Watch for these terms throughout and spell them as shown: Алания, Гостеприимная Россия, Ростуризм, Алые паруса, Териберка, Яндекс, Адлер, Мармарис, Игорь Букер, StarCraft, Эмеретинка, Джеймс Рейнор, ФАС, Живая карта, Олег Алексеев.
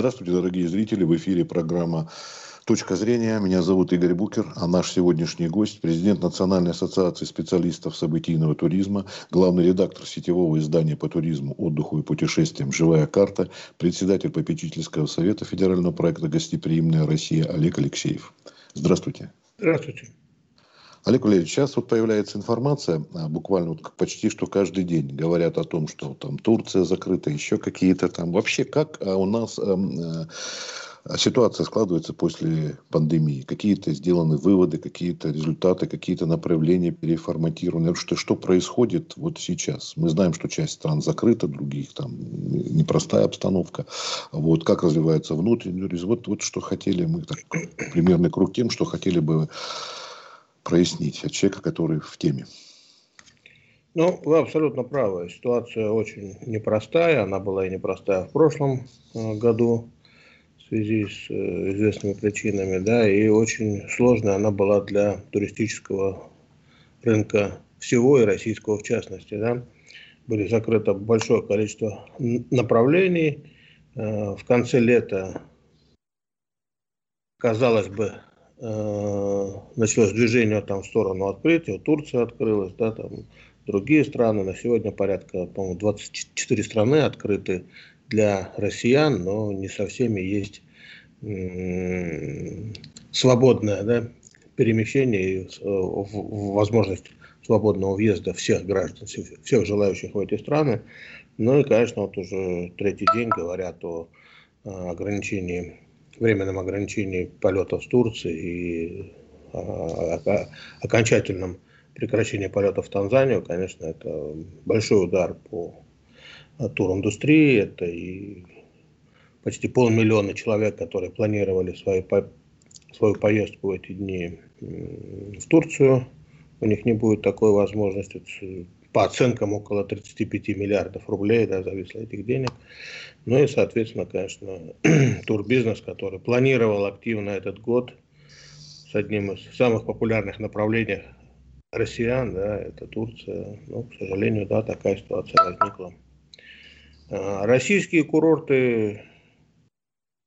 Здравствуйте, дорогие зрители. В эфире программа «Точка зрения». Меня зовут Игорь Букер, а наш сегодняшний гость – президент Национальной ассоциации специалистов событийного туризма, главный редактор сетевого издания по туризму, отдыху и путешествиям «Живая карта», председатель попечительского совета федерального проекта «Гостеприимная Россия» Олег Алексеев. Здравствуйте. Здравствуйте. Олег Валерьевич, сейчас вот появляется информация, буквально вот почти что каждый день говорят о том, что там Турция закрыта, еще какие-то там. Вообще, как у нас ситуация складывается после пандемии? Какие-то сделаны выводы, какие-то результаты, какие-то направления переформатированы? Что происходит вот сейчас? Мы знаем, что часть стран закрыта, других там непростая обстановка. Вот как развивается внутренний туризм? Вот что хотели мы, так, примерный круг тем, что хотели бы прояснить от человека, который в теме. Ну, вы абсолютно правы. Ситуация очень непростая. Она была и непростая в прошлом году в связи с известными причинами, да, и очень сложная она была для туристического рынка всего и российского в частности, да. Были закрыто большое количество направлений. В конце лета, казалось бы, началось движение там в сторону открытия, Турция открылась, да, там другие страны, на сегодня порядка, по-моему, 24 страны открыты для россиян, но не со всеми есть свободное, да, перемещение и возможность свободного въезда всех граждан, всех желающих в эти страны. Ну и, конечно, вот уже третий день говорят о временном ограничении полетов с Турции и окончательном прекращении полетов в Танзанию. Конечно, это большой удар по туриндустрии. Это и почти 500 000 человек, которые планировали свою поездку в эти дни в Турцию. У них не будет такой возможности. По оценкам, около 35 миллиардов рублей, да, зависло этих денег. Ну и, соответственно, конечно, турбизнес, который планировал активно этот год с одним из самых популярных направлений россиян, да, это Турция. Но, к сожалению, да, такая ситуация возникла. Российские курорты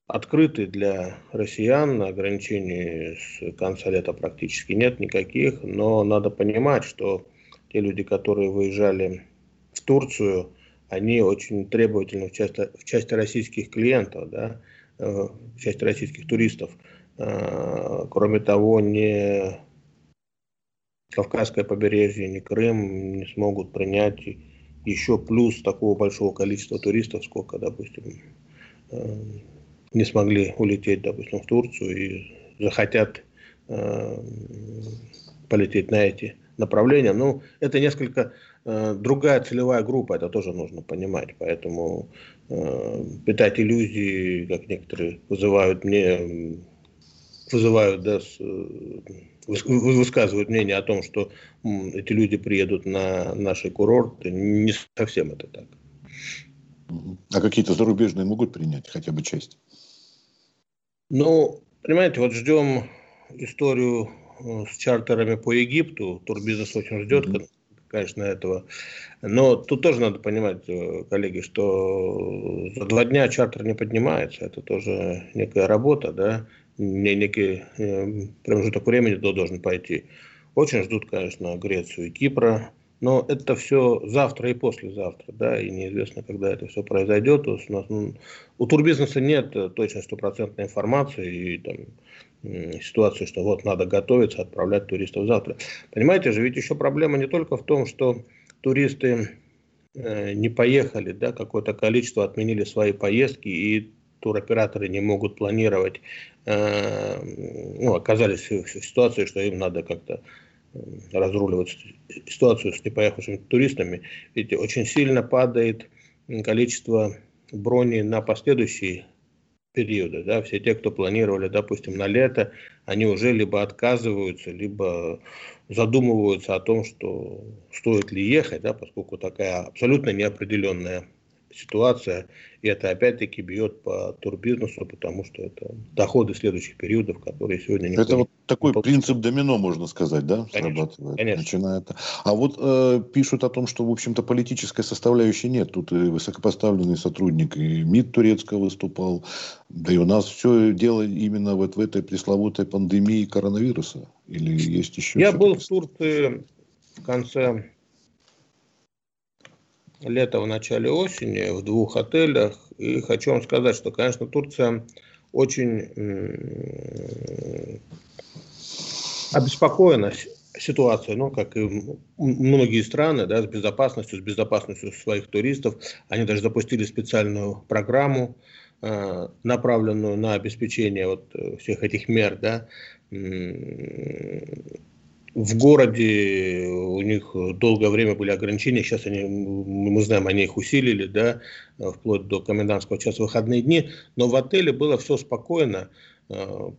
открыты для россиян, ограничений с конца лета практически нет никаких, но надо понимать, что те люди, которые выезжали в Турцию, они очень требовательны в части российских клиентов, да, в части российских туристов. Кроме того, ни Кавказское побережье, ни Крым не смогут принять еще плюс такого большого количества туристов, сколько, допустим, не смогли улететь, допустим, в Турцию и захотят полететь на эти направления. Ну, это несколько другая целевая группа, это тоже нужно понимать. Поэтому питать иллюзии, как некоторые высказывают мнение о том, что эти люди приедут на наши курорты, не совсем это так. А какие-то зарубежные могут принять хотя бы часть? Ну, понимаете, вот ждем историю с чартерами по Египту. Турбизнес очень ждет, конечно, этого. Но тут тоже надо понимать, коллеги, что за 2 дня чартер не поднимается. Это тоже некая работа, да, некий промежуток времени должен пойти. Очень ждут, конечно, Грецию и Кипра. Но это все завтра и послезавтра, да, и неизвестно, когда это все произойдет. У турбизнеса нет точно стопроцентной информации и там ситуации, что вот надо готовиться, отправлять туристов завтра. Понимаете же, ведь еще проблема не только в том, что туристы не поехали, да, какое-то количество отменили свои поездки, и туроператоры не могут планировать, оказались в ситуации, что им надо как-то разруливать ситуацию с непоехавшими туристами. Ведь очень сильно падает количество броней на последующие периоды. Да? Все те, кто планировали, допустим, на лето, они уже либо отказываются, либо задумываются о том, что стоит ли ехать, да, поскольку такая абсолютно неопределенная ситуация, и это опять-таки бьет по турбизнесу, потому что это доходы следующих периодов, которые сегодня не... Это вот такой принцип домино, можно сказать, да, срабатывает? Конечно. Начинает. А вот пишут о том, что, в общем-то, политической составляющей нет. Тут и высокопоставленный сотрудник, и МИД турецкого выступал, да и у нас все дело именно вот в этой пресловутой пандемии коронавируса. Или есть еще... Я был в Турции в конце... лето, в начале осени, в двух отелях. И хочу вам сказать, что, конечно, Турция очень обеспокоена ситуацией, ну, как и многие страны, да, с безопасностью своих туристов. Они даже запустили специальную программу, направленную на обеспечение вот всех этих мер, да. В городе у них долгое время были ограничения, сейчас они, мы знаем, они их усилили, да, вплоть до комендантского часа в выходные дни, но в отеле было все спокойно.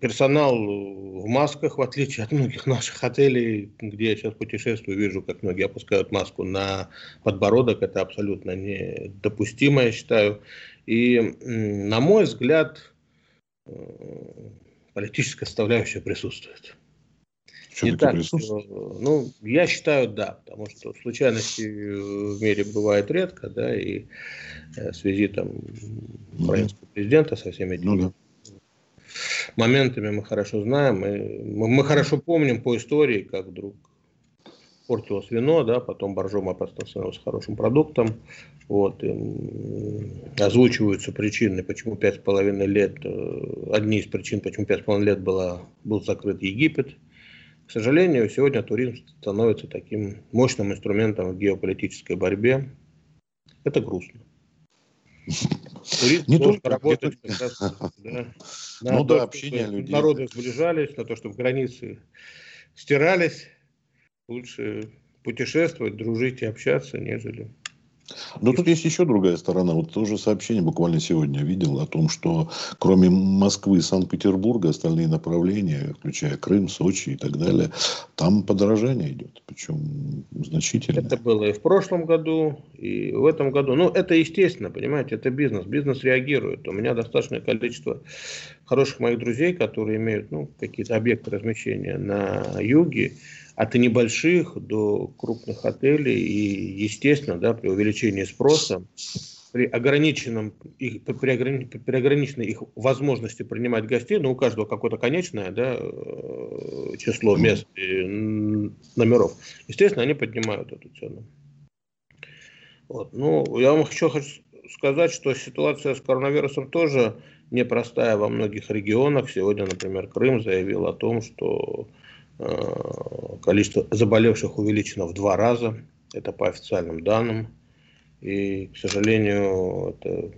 Персонал в масках, в отличие от многих наших отелей, где я сейчас путешествую, вижу, как многие опускают маску на подбородок. Это абсолютно недопустимо, я считаю. И, на мой взгляд, политическая составляющая присутствует. Итак, ну, я считаю, да, потому что случайности в мире бывает редко, да, и в связи там украинского президента со всеми этими моментами мы хорошо знаем, и мы хорошо помним по истории, как вдруг портилось вино, да, потом боржома просто становилась хорошим продуктом, вот, озвучиваются причины, почему 5,5 лет, одни из причин, почему 5,5 лет был закрыт Египет. К сожалению, сегодня туризм становится таким мощным инструментом в геополитической борьбе. Это грустно. Туризм должен работать как раз, да, общение людей. Народы сближались, на то, чтобы границы стирались. Лучше путешествовать, дружить и общаться, нежели... Но тут есть еще другая сторона. Вот тоже сообщение буквально сегодня видел о том, что кроме Москвы и Санкт-Петербурга, остальные направления, включая Крым, Сочи и так далее, там подорожание идет, причем значительное. Это было и в прошлом году, и в этом году. Ну, это естественно, понимаете, это бизнес. Бизнес реагирует. У меня достаточное количество хороших моих друзей, которые имеют, ну, какие-то объекты размещения на юге. От небольших до крупных отелей, и, естественно, да, при увеличении спроса, при ограниченной их возможности принимать гостей, но у каждого какое-то конечное, да, число мест и номеров, естественно, они поднимают эту цену. Вот. Ну, я вам еще хочу сказать, что ситуация с коронавирусом тоже непростая во многих регионах. Сегодня, например, Крым заявил о том, что количество заболевших увеличено в 2 раза. Это по официальным данным. И, к сожалению, это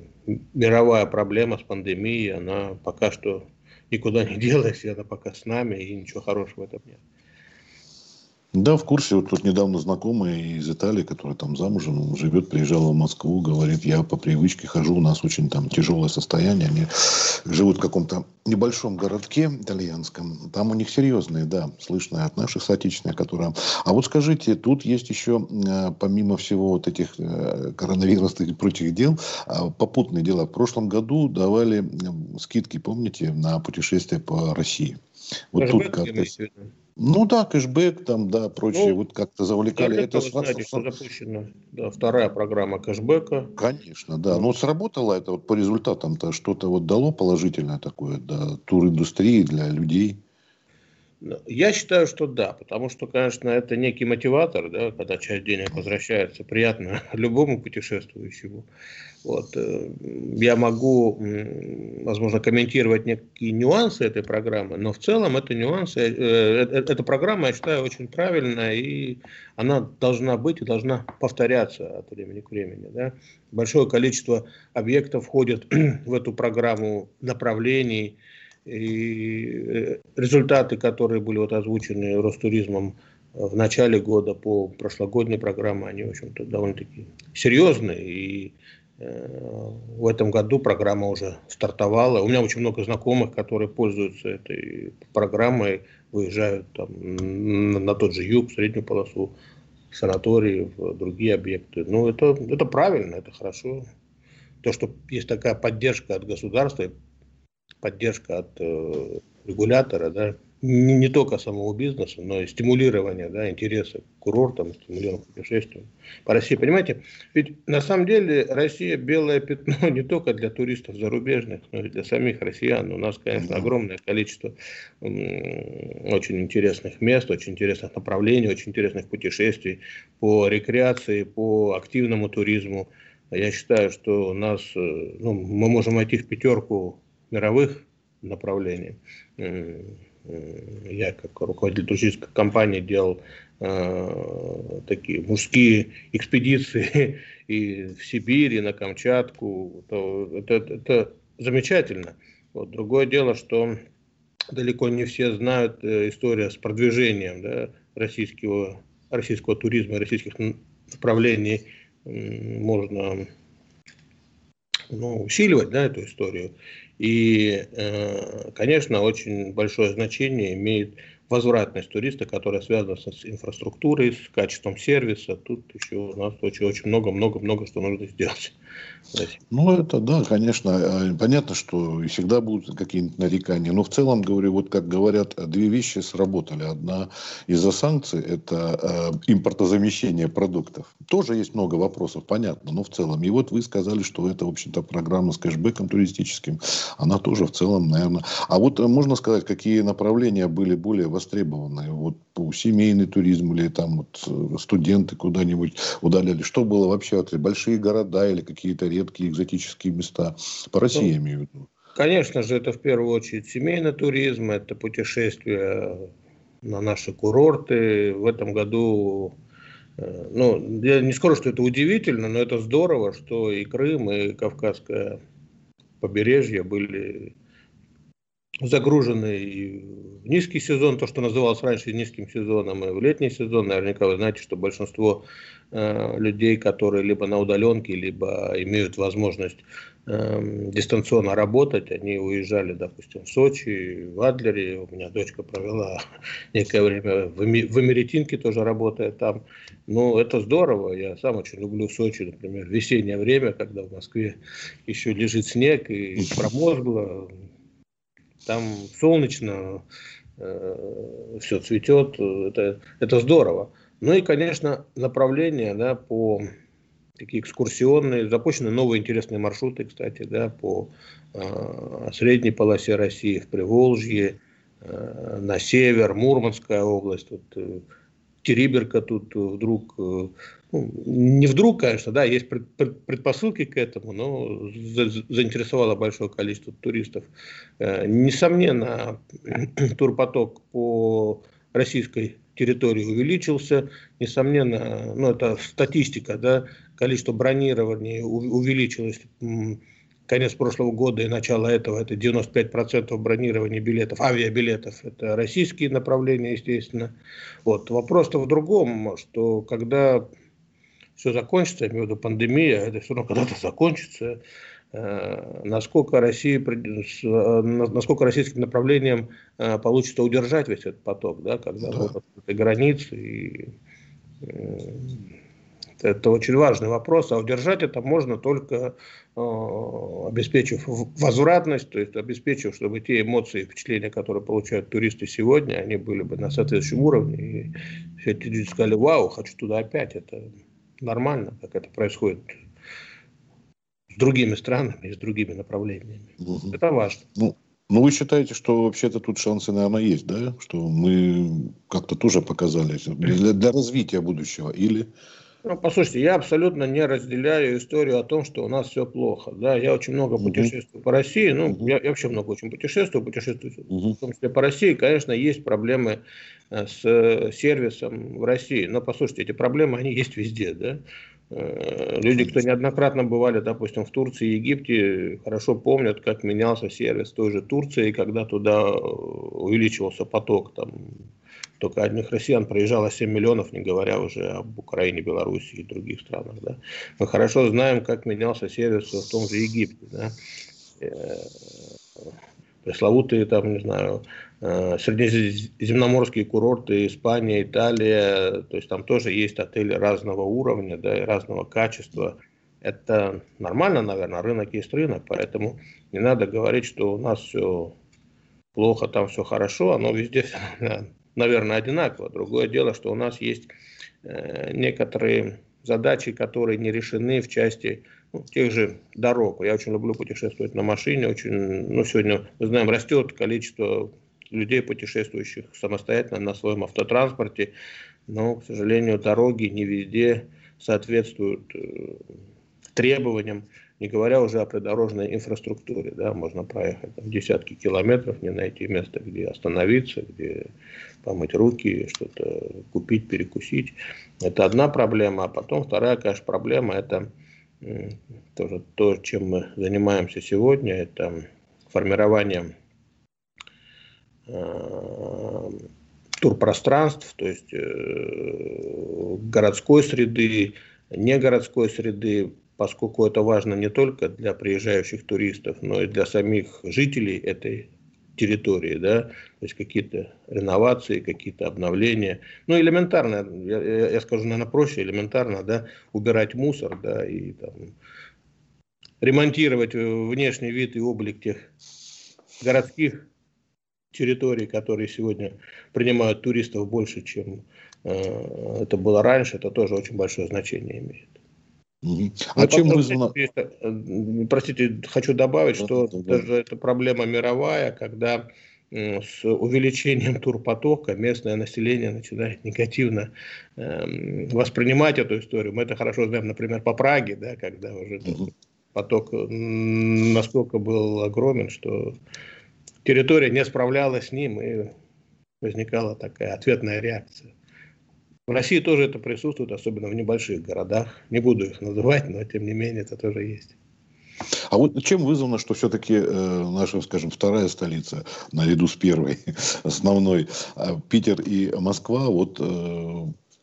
мировая проблема с пандемией. Она пока что никуда не делась. Она пока с нами. И ничего хорошего в этом нет. Да, в курсе. Вот тут недавно знакомая из Италии, которая там замужем, живет, приезжала в Москву, говорит, я по привычке хожу, у нас очень там тяжелое состояние. Они живут в каком-то небольшом городке итальянском. Там у них серьезные, да, слышные от наших соотечественных, которые... А вот скажите, тут есть еще, помимо всего вот этих коронавирусных и прочих дел, попутные дела. В прошлом году давали скидки, помните, на путешествия по России. Вот кэшбэк, тут как-то... Ну да, кэшбэк, там, да, прочее, ну, вот как-то завлекали. Это знаете, что запущена, да, 2-я программа кэшбэка. Конечно, да. Но сработало это вот по результатам-то, что-то вот дало положительное такое, да, туриндустрии для людей. Я считаю, что да, потому что, конечно, это некий мотиватор, да, когда часть денег возвращается, приятно любому путешествующему. Вот. Я могу, возможно, комментировать некие нюансы этой программы, но в целом это нюансы, эта программа, я считаю, очень правильная, и она должна быть и должна повторяться от времени к времени. Да. Большое количество объектов входит в эту программу направлений. И результаты, которые были вот озвучены Ростуризмом в начале года по прошлогодней программе, они, в общем-то, довольно-таки серьезные. И в этом году программа уже стартовала. У меня очень много знакомых, которые пользуются этой программой, выезжают там на тот же юг, в среднюю полосу, в санатории, в другие объекты. Ну, это правильно, это хорошо. то, что есть такая поддержка от государства, поддержка от регулятора, да, не только самого бизнеса, но и стимулирование, да, интереса к курортам, стимулирование к путешествиям по России. Понимаете, ведь на самом деле Россия белое пятно не только для туристов зарубежных, но и для самих россиян. У нас, конечно, огромное количество очень интересных мест, очень интересных направлений, очень интересных путешествий по рекреации, по активному туризму. Я считаю, что у нас, ну, мы можем войти в пятерку мировых направлений. Я, как руководитель туристической компании, делал такие мужские экспедиции и в Сибирь, и на Камчатку. Это замечательно. Вот. Другое дело, что далеко не все знают историю с продвижением, да, российского туризма, российских направлений. Можно, ну, усиливать, да, эту историю. И, конечно, очень большое значение имеет возвратность туриста, которая связана с инфраструктурой, с качеством сервиса. Тут еще у нас очень много-много-много что нужно сделать. Ну, это да, конечно. Понятно, что всегда будут какие-нибудь нарекания. Но в целом, говорю, вот как говорят, две вещи сработали. Одна из-за санкций – это импортозамещение продуктов. Тоже есть много вопросов, понятно, но в целом. И вот вы сказали, что это, в общем-то, программа с кэшбэком туристическим. Она тоже в целом, наверное... А вот можно сказать, какие направления были более востребованные? Вот по семейный туризм или там вот студенты куда-нибудь удаляли? Что было вообще? Большие города или какие-то редкие экзотические места? По России, я имею в виду. Конечно же, это в первую очередь семейный туризм, это путешествия на наши курорты. В этом году, ну, я не скажу, что это удивительно, но это здорово, что и Крым, и Кавказское побережье были загружены и в низкий сезон, то, что называлось раньше низким сезоном, и в летний сезон. Наверняка вы знаете, что большинство людей, которые либо на удаленке, либо имеют возможность дистанционно работать, они уезжали, допустим, в Сочи, в Адлере. У меня дочка провела некое время в Эмеретинке, тоже работая там. Ну, это здорово. Я сам очень люблю Сочи, например, в весеннее время, когда в Москве еще лежит снег и промозгло. Там солнечно, все цветет, это здорово. Ну и, конечно, направления, да, по такие экскурсионные, запущены новые интересные маршруты, кстати, да, по средней полосе России, в Приволжье, на север, Мурманская область, тут, Териберка тут вдруг, ну, не вдруг, конечно, да, есть предпосылки к этому, но заинтересовало большое количество туристов. Несомненно, турпоток по российской территории увеличился, несомненно, ну, это статистика, да, количество бронирований увеличилось. Конец прошлого года и начало этого, это 95% бронирования билетов, авиабилетов. Это российские направления, естественно. Вот. Вопрос-то в другом, что когда все закончится, я имею в виду пандемия, это все равно когда-то закончится, насколько российским направлением получится удержать весь этот поток, да, когда будут открыты границы. Это очень важный вопрос, а удержать это можно только обеспечив возвратность, то есть обеспечив, чтобы те эмоции и впечатления, которые получают туристы сегодня, они были бы на соответствующем уровне. И все эти люди сказали: вау, хочу туда опять. Это нормально, как это происходит с другими странами и с другими направлениями. Угу. Это важно. Ну, вы считаете, что вообще-то тут шансы, наверное, есть, да? Что мы как-то тоже показали для развития будущего или... Ну, послушайте, я абсолютно не разделяю историю о том, что у нас все плохо. Да, я очень много путешествую по России. Ну, я вообще много очень путешествую, в том числе по России. Конечно, есть проблемы с сервисом в России. Но, послушайте, эти проблемы, они есть везде, да? Люди, кто неоднократно бывали, допустим, в Турции и Египте, хорошо помнят, как менялся сервис той же Турции, когда туда увеличивался поток, там, только одних россиян проезжало 7 миллионов, не говоря уже об Украине, Белоруссии и других странах. Да? Мы хорошо знаем, как менялся сервис в том же Египте. Да? Пресловутые, там, не знаю, среднеземноморские курорты, Испания, Италия. То есть там тоже есть отели разного уровня, да, и разного качества. Это нормально, наверное, рынок есть рынок, поэтому не надо говорить, что у нас все плохо, там все хорошо, оно везде, наверное, одинаково. Другое дело, что у нас есть некоторые задачи, которые не решены в части тех же дорог. Я очень люблю путешествовать на машине, сегодня, мы знаем, растет количество людей, путешествующих самостоятельно на своем автотранспорте, но, к сожалению, дороги не везде соответствуют требованиям, не говоря уже о придорожной инфраструктуре. Да, можно проехать там десятки километров, не найти места, где остановиться, где помыть руки, что-то купить, перекусить. Это одна проблема. А потом вторая, конечно, проблема – это тоже то, чем мы занимаемся сегодня. Это формирование турпространств, то есть городской среды, негородской среды, поскольку это важно не только для приезжающих туристов, но и для самих жителей этой территории, да, то есть какие-то реновации, какие-то обновления. Ну, элементарно, я скажу, наверное, проще, элементарно, да, убирать мусор, да, и там ремонтировать внешний вид и облик тех городских территорий, которые сегодня принимают туристов больше, чем это было раньше, это тоже очень большое значение имеет. А чем вызвано... Простите, хочу добавить, что это проблема мировая, когда с увеличением турпотока местное население начинает негативно воспринимать эту историю. Мы это хорошо знаем, например, по Праге, да, когда уже поток настолько был огромен, что территория не справлялась с ним, и возникала такая ответная реакция. В России тоже это присутствует, особенно в небольших городах. Не буду их называть, но тем не менее это тоже есть. А вот чем вызвано, что все-таки наша, скажем, вторая столица, наряду с первой, основной, Питер и Москва, вот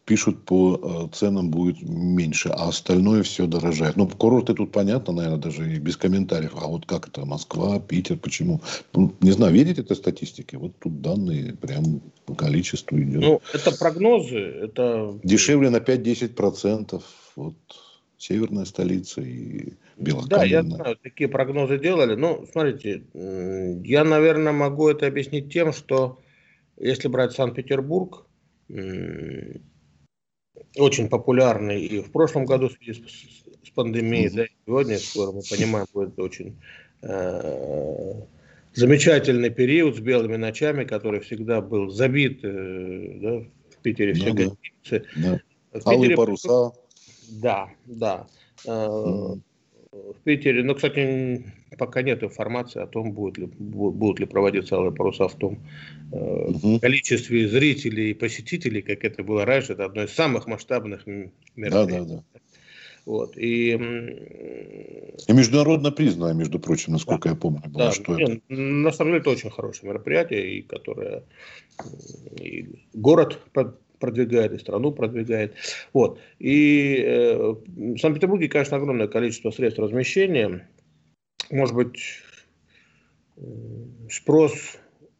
пишут, по ценам будет меньше, а остальное все дорожает. Ну, курорты тут понятно, наверное, даже и без комментариев. А вот как это? Москва, Питер, почему? Ну, не знаю, видите это статистики? Вот тут данные прям по количеству идет. Ну, это прогнозы. Это... Дешевле на 5-10%. Вот северная столица и Белокаменная. Да, я знаю, такие прогнозы делали. Ну, смотрите, я, наверное, могу это объяснить тем, что если брать Санкт-Петербург, очень популярный и в прошлом году в связи с пандемией, да, сегодня, скоро мы понимаем, будет очень замечательный период с белыми ночами, который всегда был забит, да, в Питере все гостиницы. Да. Алые паруса. Да, да. В Питере, но, кстати, пока нет информации о том, будут ли проводиться алые паруса в том количестве зрителей и посетителей, как это было раньше. Это одно из самых масштабных мероприятий. Да, да, да. Вот. И международно признанное, между прочим, насколько я помню. Было, да, что нет, это... На самом деле это очень хорошее мероприятие, и которое и город продвигает, и страну продвигает. Вот. И в Санкт-Петербурге, конечно, огромное количество средств размещения. Может быть, спрос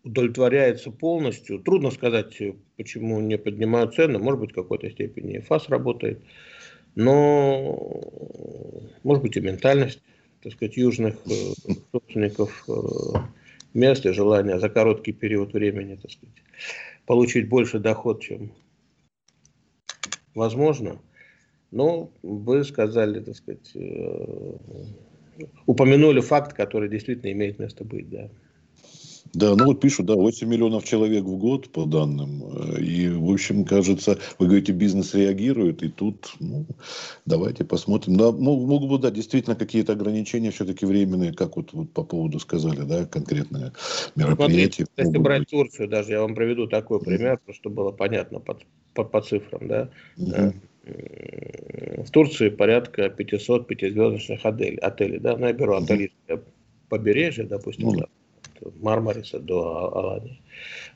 удовлетворяется полностью. Трудно сказать, почему не поднимают цены. Может быть, в какой-то степени ФАС работает. Но, может быть, и ментальность, так сказать, южных собственников мест и желание за короткий период времени, так сказать, получить больше доход, чем возможно. Но вы сказали, так сказать, упомянули факт, который действительно имеет место быть, да. Да, ну вот пишут, да, 8 миллионов человек в год, по данным. И, в общем, кажется, вы говорите, бизнес реагирует, и тут, ну, давайте посмотрим. Да, могут быть, да, действительно, какие-то ограничения все-таки временные, как вот по поводу сказали, да, конкретное мероприятие. Смотрите, если брать Турцию, даже я вам приведу такой пример, чтобы было понятно по цифрам, да. В Турции порядка 500 пятизвездочных отелей, да, ну, я беру отели побережья, допустим, Мармариса до Алании.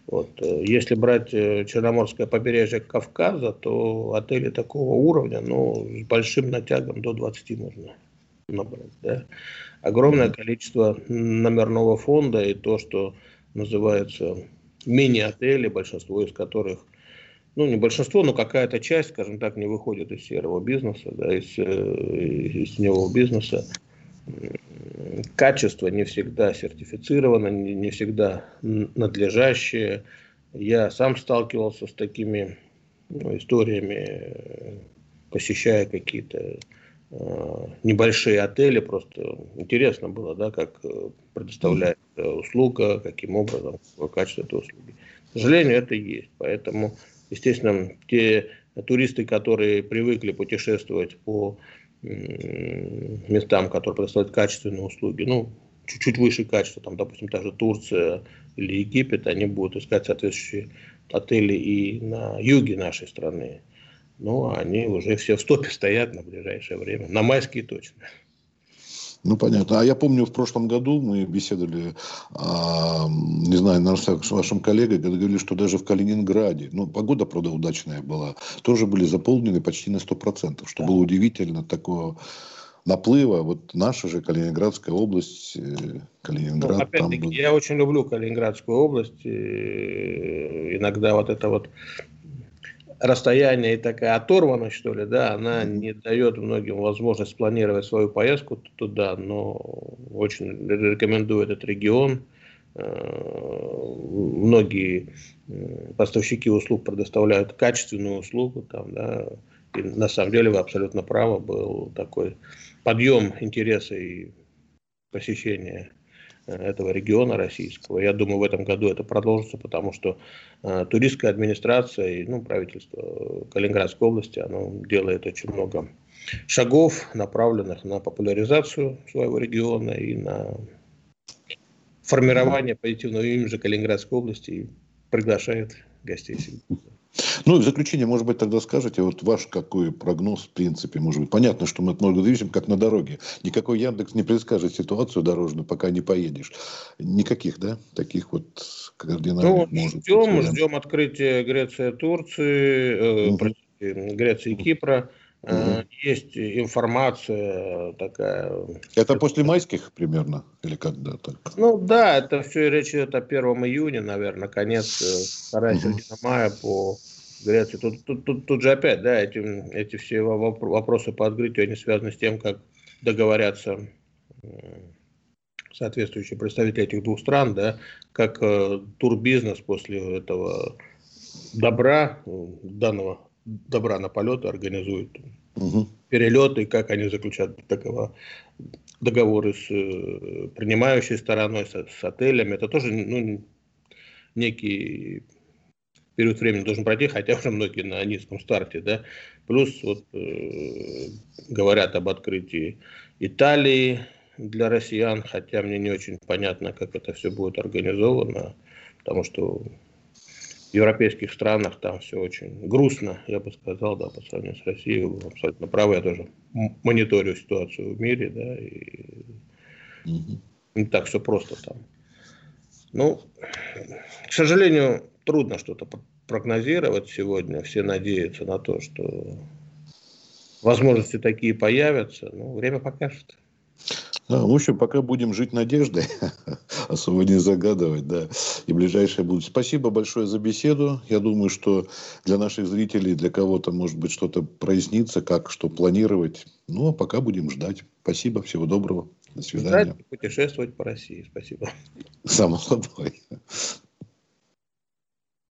Вот. Если брать Черноморское побережье Кавказа, то отели такого уровня, ну, с большим натягом до 20 можно набрать. Да? Огромное количество номерного фонда и то, что называется мини-отели, большинство из которых ну, не большинство, но какая-то часть, скажем так, не выходит из серого бизнеса, да, из теневого бизнеса. Качество не всегда сертифицировано, не всегда надлежащее. Я сам сталкивался с такими историями, посещая какие-то небольшие отели. Просто интересно было, да, как предоставляется услуга, каким образом, какое качество этой услуги. К сожалению, это есть. Поэтому, естественно, те туристы, которые привыкли путешествовать по местам, которые предоставляют качественные услуги, ну, чуть-чуть выше качества, там, допустим, та же Турция или Египет, они будут искать соответствующие отели и на юге нашей страны. Ну, они уже все в стопе стоят на ближайшее время. На майские точно. Ну, понятно. А я помню, в прошлом году мы беседовали, не знаю, с вашим коллегой, когда говорили, что даже в Калининграде, ну, погода, правда, удачная была, тоже были заполнены почти на 100%, что да, было удивительно такого наплыва. Вот наша же Калининградская область, Калининград. Ну, опять-таки, там был... я очень люблю Калининградскую область. И иногда вот это вот расстояние и такая оторванность, что ли, да, она не дает многим возможность спланировать свою поездку туда, но очень рекомендую этот регион. Многие поставщики услуг предоставляют качественную услугу, там, да, и на самом деле вы абсолютно правы, был такой подъем интереса и посещения этого региона российского. Я думаю, в этом году это продолжится, потому что туристская администрация и, ну, правительство Калининградской области, оно делает очень много шагов, направленных на популяризацию своего региона и на формирование позитивного имиджа Калининградской области, и приглашает гостей себе. Ну и в заключение, может быть, тогда скажете, вот ваш какой прогноз, в принципе, может быть. Понятно, что мы много движем, как на дороге. Никакой Яндекс не предскажет ситуацию дорожную, пока не поедешь. Никаких, да, таких вот координатных. Ну, ждем открытия Греции, Турции, Греции и Кипра. Есть информация такая. Это после майских примерно? Или когда так? Ну да, это все речь идет о 1 июня, наверное, конец, вторая середина мая по Греции. Тут же опять, да, эти все вопросы по открытию, они связаны с тем, как договорятся соответствующие представители этих двух стран, да, как турбизнес после этого добра на полеты организуют перелеты, как они заключат договоры с принимающей стороной, с отелями. Это тоже, ну, некий период времени должен пройти, хотя уже многие на низком старте, да. Плюс вот, говорят об открытии Италии для россиян, хотя мне не очень понятно, как это все будет организовано, потому что в европейских странах там все очень грустно, я бы сказал, да, по сравнению с Россией. Вы абсолютно правы, я тоже мониторю ситуацию в мире, да, и не так все просто там. Ну, к сожалению, трудно что-то прогнозировать сегодня. Все надеются на то, что возможности такие появятся, но время покажет. Да, в общем, пока будем жить надеждой, особо не загадывать, да, и ближайшее будет. Спасибо большое за беседу. Я думаю, что для наших зрителей, для кого-то, может быть, что-то прояснится, как, что планировать. Ну, а пока будем ждать. Спасибо, всего доброго. До свидания. Путешествовать по России. Спасибо. Само собой.